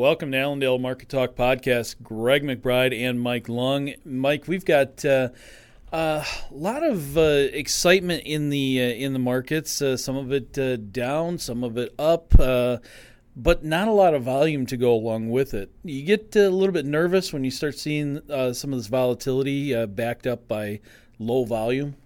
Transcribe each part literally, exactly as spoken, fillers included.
Welcome to Allendale Market Talk Podcast. Greg McBride and Mike Lung. Mike, we've got a uh, uh, lot of uh, excitement in the uh, in the markets. Uh, some of it uh, down, some of it up, uh, but not a lot of volume to go along with it. You get a little bit nervous when you start seeing uh, some of this volatility uh, backed up by low volume.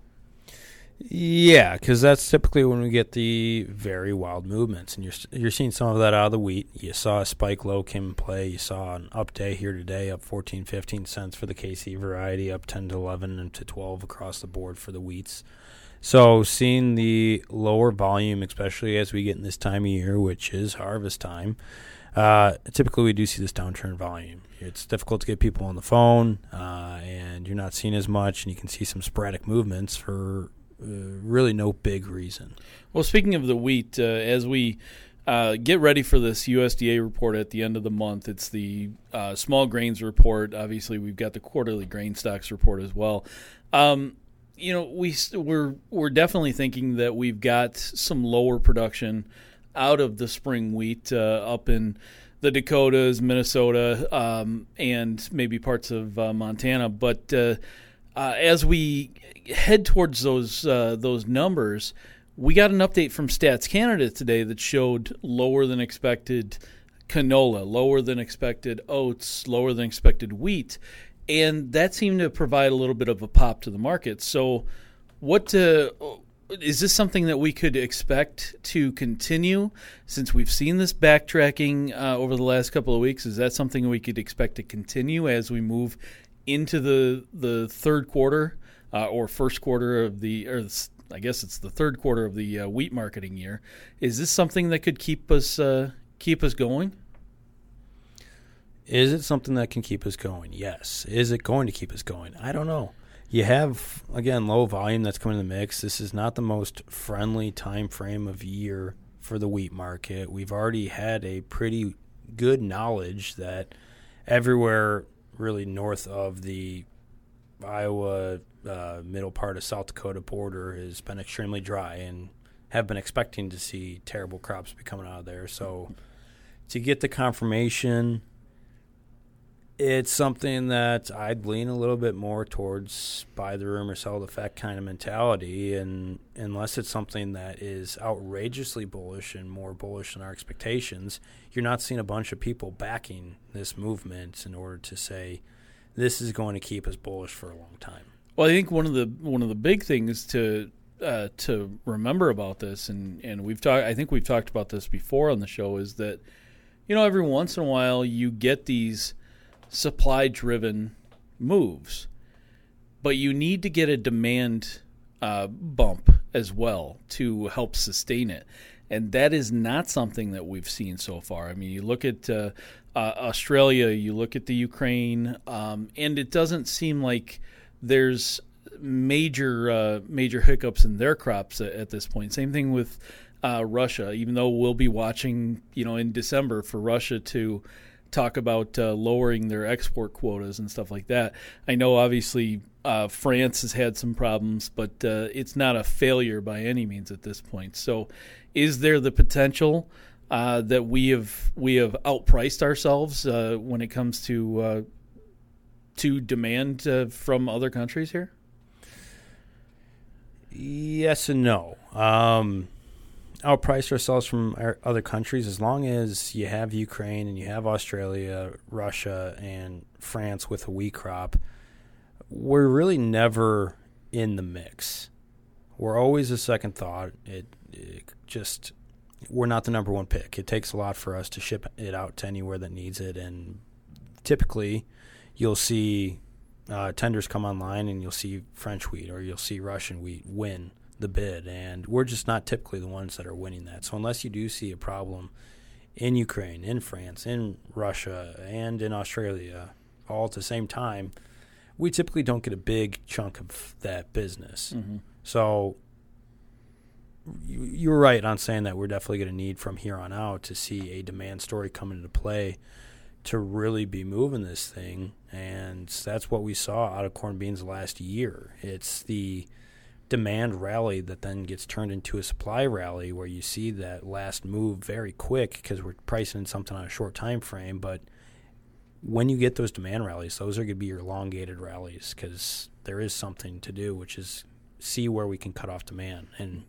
Yeah, because that's typically when we get the very wild movements, and you're you're seeing some of that out of the wheat. You saw a spike low came in play. You saw an up day here today, up fourteen, fifteen cents for the K C variety, up ten to eleven and to twelve across the board for the wheats. So seeing the lower volume, especially as we get in this time of year, which is harvest time, uh, typically we do see this downturn volume. It's difficult to get people on the phone, uh, and you're not seeing as much, and you can see some sporadic movements for Uh, really no big reason. Well, speaking of the wheat, uh, as we uh, get ready for this U S D A report at the end of the month, it's the uh, small grains report. Obviously, we've got the quarterly grain stocks report as well. Um, you know, we, we're, we're definitely thinking that we've got some lower production out of the spring wheat uh, up in the Dakotas, Minnesota, um, and maybe parts of uh, Montana. But uh, Uh, as we head towards those uh, those numbers, we got an update from Stats Canada today that showed lower than expected canola, lower than expected oats, lower than expected wheat, and that seemed to provide a little bit of a pop to the market. So, what uh, is this something that we could expect to continue since we've seen this backtracking uh, over the last couple of weeks? Is that something we could expect to continue as we move into the the third quarter uh, or first quarter of the, or I guess it's the third quarter of the uh, wheat marketing year? Is this something that could keep us uh, keep us going? Is it something that can keep us going? Yes. Is it going to keep us going? I don't know. You have, again, low volume that's coming in the mix. This is not the most friendly time frame of year for the wheat market. We've already had a pretty good knowledge that everywhere really north of the Iowa, uh, middle part of South Dakota border has been extremely dry, and have been expecting to see terrible crops be coming out of there. So to get the confirmation, it's something that I'd lean a little bit more towards buy the rumor, sell the fact kind of mentality. And unless it's something that is outrageously bullish and more bullish than our expectations, you're not seeing a bunch of people backing this movement in order to say this is going to keep us bullish for a long time. Well, I think one of the one of the big things to uh, to remember about this, and, and we've talked, I think we've talked about this before on the show, is that, you know, every once in a while you get these supply-driven moves, but you need to get a demand uh, bump as well to help sustain it, and that is not something that we've seen so far. I mean, you look at uh, uh, Australia, you look at the Ukraine, um, and it doesn't seem like there's major uh, major hiccups in their crops at, at this point. Same thing with uh, Russia, even though we'll be watching, you know, in December for Russia to talk about uh, lowering their export quotas and stuff like that. I know obviously uh, France has had some problems, but uh, it's not a failure by any means at this point. So is there the potential uh, that we have we have outpriced ourselves uh, when it comes to uh, to demand uh, from other countries here? Yes and no. Um outprice ourselves from our other countries, as long as you have Ukraine and you have Australia, Russia, and France with a wheat crop, we're really never in the mix. We're always a second thought. It, it just, we're not the number one pick. It takes a lot for us to ship it out to anywhere that needs it, and typically you'll see uh, tenders come online and you'll see French wheat or you'll see Russian wheat win the bid, and we're just not typically the ones that are winning that. So unless you do see a problem in Ukraine, in France, in Russia, and in Australia all at the same time, we typically don't get a big chunk of that business. Mm-hmm. So you're right on saying that we're definitely going to need from here on out to see a demand story come into play to really be moving this thing, and that's what we saw out of corn beans last year. It's the demand rally that then gets turned into a supply rally where you see that last move very quick because we're pricing something on a short time frame. But when you get those demand rallies, those are going to be your elongated rallies because there is something to do, which is see where we can cut off demand. And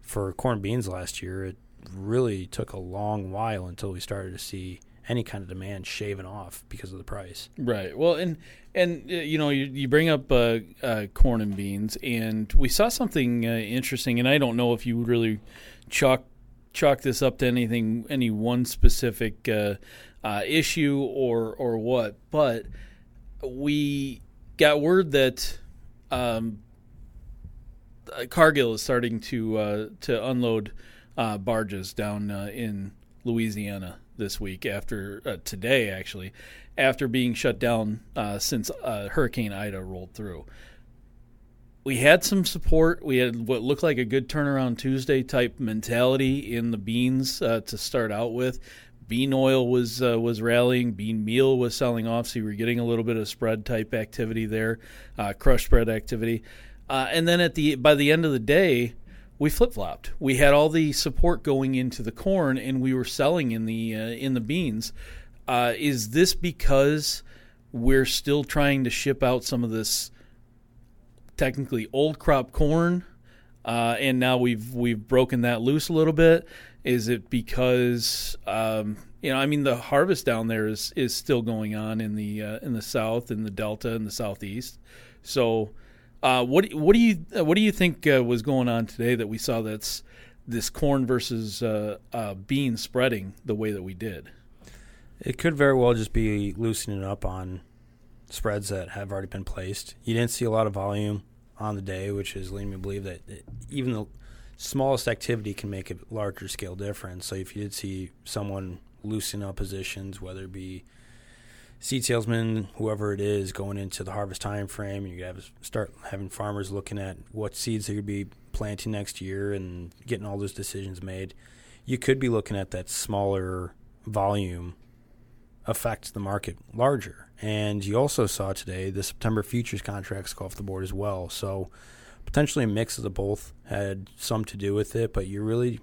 for corn beans last year, it really took a long while until we started to see any kind of demand shaving off because of the price. Right. Well, and, and uh, you know, you, you bring up uh, uh, corn and beans, and we saw something uh, interesting, and I don't know if you would really chalk chalk this up to anything, any one specific uh, uh, issue or, or what, but we got word that um, Cargill is starting to uh, to unload uh, barges down uh, in Louisiana this week after uh, today actually after being shut down uh, since uh, Hurricane Ida rolled through. We had some support. We had what looked like a good turnaround Tuesday type mentality in the beans uh, to start out with. Bean oil was uh, was rallying. Bean meal was selling off, so you were getting a little bit of spread type activity there, uh, crush spread activity. Uh, and then at the by the end of the day, we flip-flopped. We had all the support going into the corn, and we were selling in the uh, in the beans. Uh, is this because we're still trying to ship out some of this technically old crop corn, uh, and now we've we've broken that loose a little bit? Is it because um, you know? I mean, the harvest down there is is still going on in the uh, in the south, in the delta, in the southeast. So. Uh, what what do you what do you think uh, was going on today that we saw that's this corn versus uh, uh, bean spreading the way that we did? It could very well just be loosening up on spreads that have already been placed. You didn't see a lot of volume on the day, which is leading me to believe that it, even the smallest activity can make a larger scale difference. So if you did see someone loosen up positions, whether it be seed salesman, whoever it is, going into the harvest time frame, and you have to start having farmers looking at what seeds they're going to be planting next year and getting all those decisions made. You could be looking at that smaller volume affect the market larger. And you also saw today the September futures contracts go off the board as well. So potentially a mix of the both had some to do with it, but you really,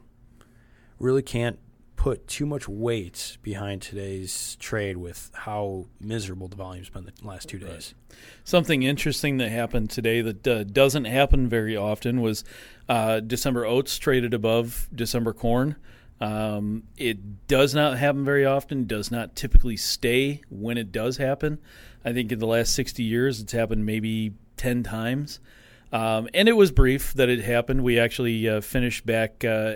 really can't put too much weight behind today's trade with how miserable the volume's been the last two days. Right. Something interesting that happened today that uh, doesn't happen very often was uh, December oats traded above December corn. Um, it does not happen very often, does not typically stay when it does happen. I think in the last sixty years it's happened maybe ten times. Um, and it was brief that it happened. We actually uh, finished back uh,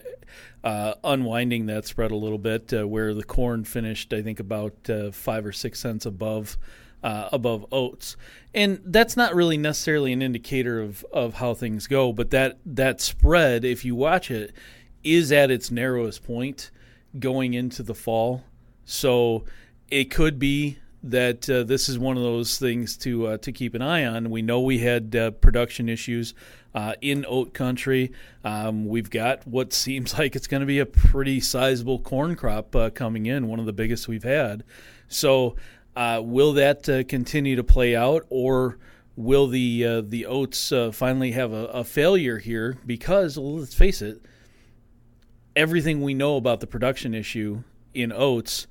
uh, unwinding that spread a little bit, uh, where the corn finished, I think, about uh, five or six cents above uh, above oats. And that's not really necessarily an indicator of, of how things go, but that, that spread, if you watch it, is at its narrowest point going into the fall. So it could be that uh, this is one of those things to uh, to keep an eye on. We know we had uh, production issues uh, in oat country. Um, we've got what seems like it's going to be a pretty sizable corn crop uh, coming in, one of the biggest we've had. So uh, will that uh, continue to play out, or will the uh, the oats uh, finally have a, a failure here? Because, well, let's face it, everything we know about the production issue in oats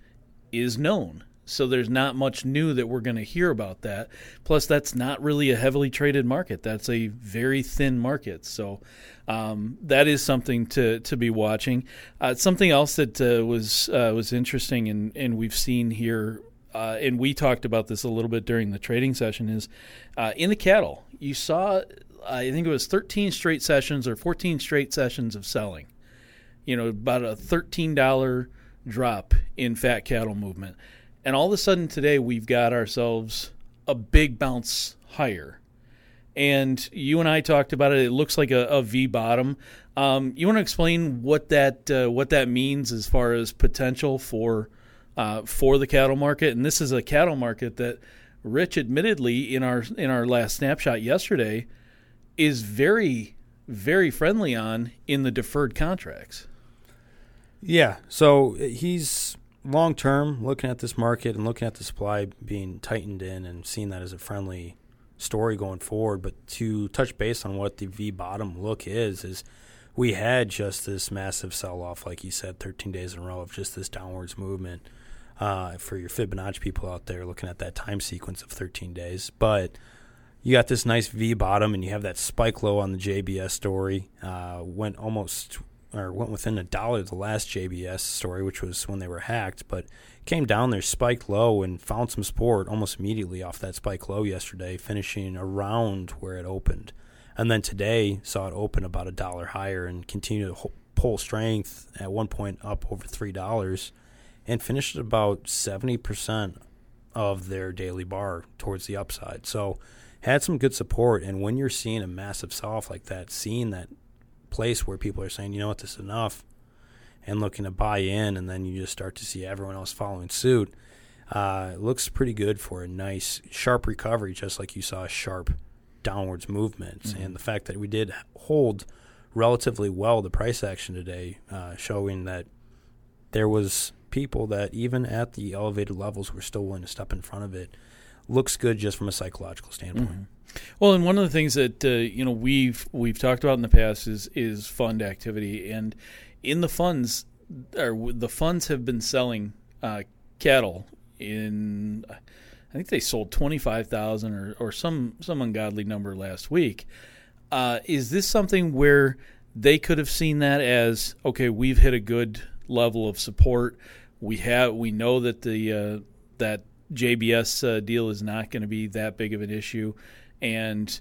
is known. So there's not much new that we're going to hear about that. Plus, that's not really a heavily traded market. That's a very thin market. So um, that is something to to be watching. Uh, something else that uh, was uh, was interesting, and, and we've seen here, uh, and we talked about this a little bit during the trading session, is uh, in the cattle, you saw, I think it was thirteen straight sessions or fourteen straight sessions of selling. You know, about a thirteen dollars drop in fat cattle movement. And all of a sudden today we've got ourselves a big bounce higher. And you and I talked about it. It looks like a, a V bottom. Um, you want to explain what that uh, what that means as far as potential for uh, for the cattle market? And this is a cattle market that Rich admittedly in our in our last snapshot yesterday is very, very friendly on in the deferred contracts. Yeah. So he's long term, looking at this market and looking at the supply being tightened in and seeing that as a friendly story going forward. But to touch base on what the V bottom look is, is we had just this massive sell-off, like you said, thirteen days in a row of just this downwards movement. Uh, for your Fibonacci people out there looking at that time sequence of thirteen days. But you got this nice V bottom, and you have that spike low on the J B S story. Uh, went almost or went within a dollar of the last J B S story, which was when they were hacked. But came down there, spiked low, and found some support almost immediately off that spike low yesterday, finishing around where it opened. And then today saw it open about a dollar higher and continue to pull strength at one point up over three dollars. And finished at about seventy percent of their daily bar towards the upside. So had some good support. And when you're seeing a massive sell-off like that, seeing that place where people are saying, you know what, this is enough, and looking to buy in, and then you just start to see everyone else following suit, uh, it looks pretty good for a nice, sharp recovery, just like you saw a sharp downwards movements. Mm-hmm. And the fact that we did hold relatively well the price action today, uh, showing that there was – people that even at the elevated levels were still willing to step in front of it looks good just from a psychological standpoint. Mm-hmm. Well, and one of the things that uh, you know we've we've talked about in the past is is fund activity, and in the funds, or the funds have been selling uh, cattle in. I think they sold twenty-five thousand or or some some ungodly number last week. Uh, is this something where they could have seen that as, okay, we've hit a good level of support? We have, we know that the uh, that J B S uh, deal is not going to be that big of an issue, and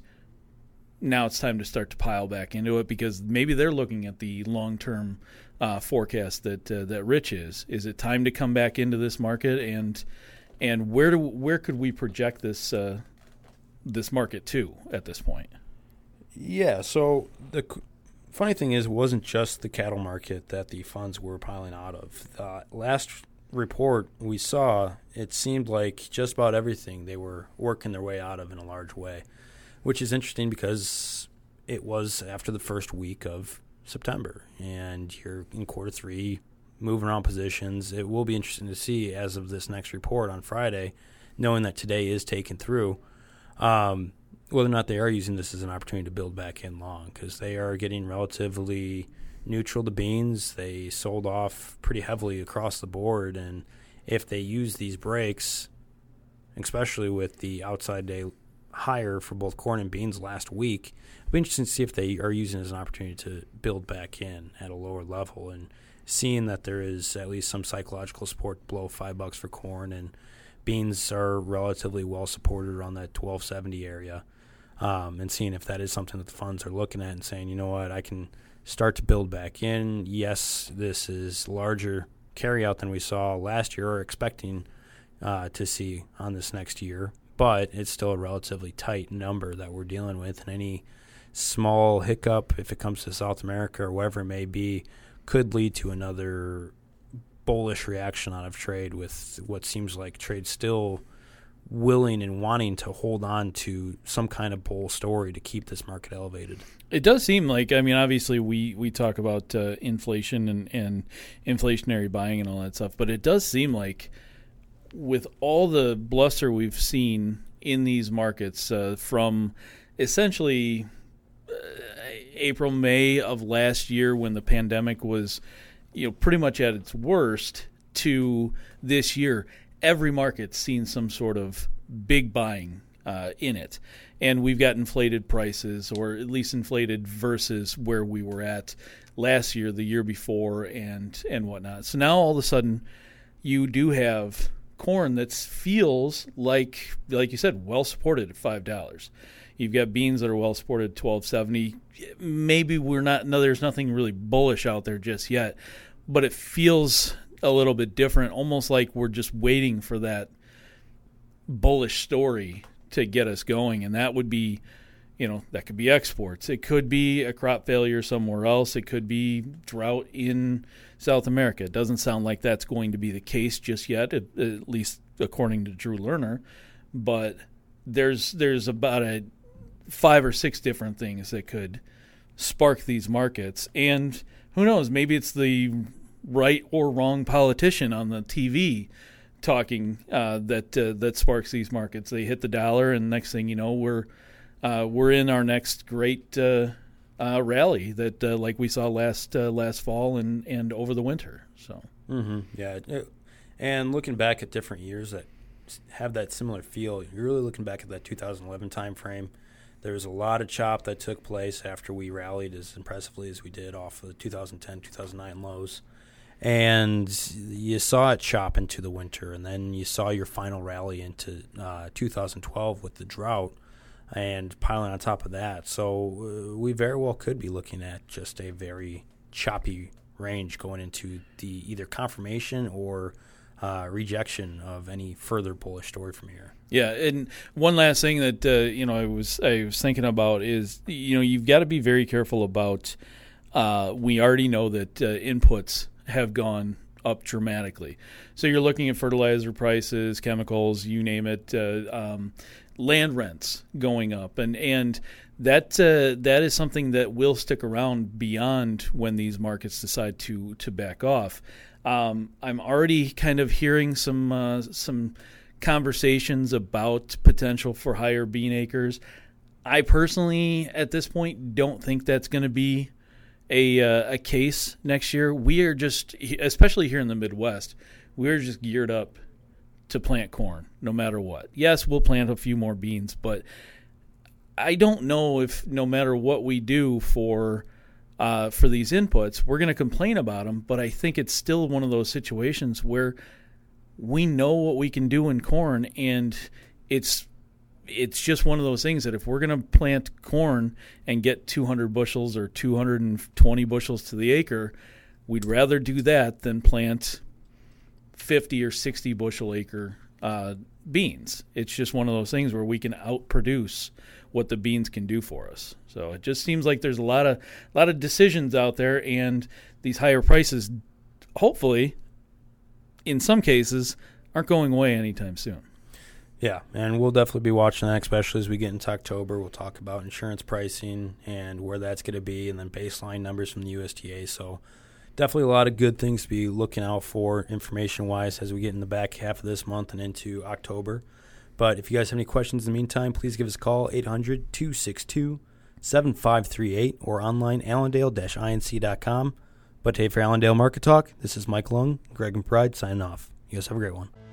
now it's time to start to pile back into it, because maybe they're looking at the long term uh, forecast that uh, that Rich is. Is it time to come back into this market, and and where do where could we project this uh, this market to at this point? Yeah. So the. Funny thing is, it wasn't just the cattle market that the funds were piling out of. The last report we saw, it seemed like just about everything they were working their way out of in a large way, which is interesting because it was after the first week of September, and you're in quarter three, moving around positions. It will be interesting to see as of this next report on Friday, knowing that today is taken through. Um, whether or not they are using this as an opportunity to build back in long, because they are getting relatively neutral to beans. They sold off pretty heavily across the board, and if they use these breaks, especially with the outside day higher for both corn and beans last week, it'll be interesting to see if they are using it as an opportunity to build back in at a lower level, and seeing that there is at least some psychological support below five bucks for corn, and beans are relatively well supported around that twelve seventy area. Um, and seeing if that is something that the funds are looking at and saying, you know what, I can start to build back in. Yes, this is larger carryout than we saw last year or expecting uh, to see on this next year, but it's still a relatively tight number that we're dealing with, and any small hiccup, if it comes to South America or wherever it may be, could lead to another bullish reaction out of trade, with what seems like trade still willing and wanting to hold on to some kind of bull story to keep this market elevated. It does seem like, I mean, obviously we, we talk about uh, inflation and, and inflationary buying and all that stuff, but it does seem like with all the bluster we've seen in these markets uh, from essentially uh, April, May of last year when the pandemic was, you know, pretty much at its worst, to this year, every market's seen some sort of big buying uh, in it. And we've got inflated prices, or at least inflated versus where we were at last year, the year before, and, and whatnot. So now all of a sudden you do have corn that feels like, like you said, well supported at five dollars. You've got beans that are well supported at twelve seventy. Maybe we're not, no, there's nothing really bullish out there just yet, but it feels a little bit different, almost like we're just waiting for that bullish story to get us going. And that would be, you know, that could be exports. It could be a crop failure somewhere else. It could be drought in South America. It doesn't sound like that's going to be the case just yet, at, at least according to Drew Lerner. But there's there's about a five or six different things that could spark these markets. And who knows, maybe it's the right or wrong politician on the T V talking uh, that uh, that sparks these markets. They hit the dollar, and next thing you know, we're uh, we're in our next great uh, uh, rally that uh, like we saw last uh, last fall and, and over the winter. So mm-hmm. yeah, and looking back at different years that have that similar feel, you're really looking back at that two thousand eleven time frame. There was a lot of chop that took place after we rallied as impressively as we did off of the two thousand ten, two thousand nine lows. And you saw it chop into the winter, and then you saw your final rally into uh, two thousand twelve with the drought and piling on top of that. So uh, we very well could be looking at just a very choppy range going into the either confirmation or Uh, rejection of any further bullish story from here. Yeah, and one last thing that uh, you know I was I was thinking about is you know you've got to be very careful about. Uh, we already know that uh, inputs have gone up dramatically, so you're looking at fertilizer prices, chemicals, you name it, uh, um, land rents going up, and and that uh, that is something that will stick around beyond when these markets decide to to back off. Um, I'm already kind of hearing some uh, some conversations about potential for higher bean acres. I personally, at this point, don't think that's going to be a uh, a case next year. We are just, especially here in the Midwest, we're just geared up to plant corn no matter what. Yes, we'll plant a few more beans, but I don't know if no matter what we do for Uh, for these inputs, we're going to complain about them, but I think it's still one of those situations where we know what we can do in corn, and it's it's just one of those things that if we're going to plant corn and get two hundred bushels or two hundred twenty bushels to the acre, we'd rather do that than plant fifty or sixty bushel acre uh, beans. It's just one of those things where we can outproduce what the beans can do for us. So it just seems like there's a lot of a lot of decisions out there, and these higher prices, hopefully, in some cases, aren't going away anytime soon. Yeah, and we'll definitely be watching that, especially as we get into October. We'll talk about insurance pricing and where that's going to be, and then baseline numbers from the U S D A. So definitely a lot of good things to be looking out for information-wise as we get in the back half of this month and into October. But if you guys have any questions in the meantime, please give us a call, eight hundred, two six two, seven five three eight, or online, allendale dash inc dot com. But today for Allendale Market Talk, this is Mike Lung, Greg McBride signing off. You guys have a great one.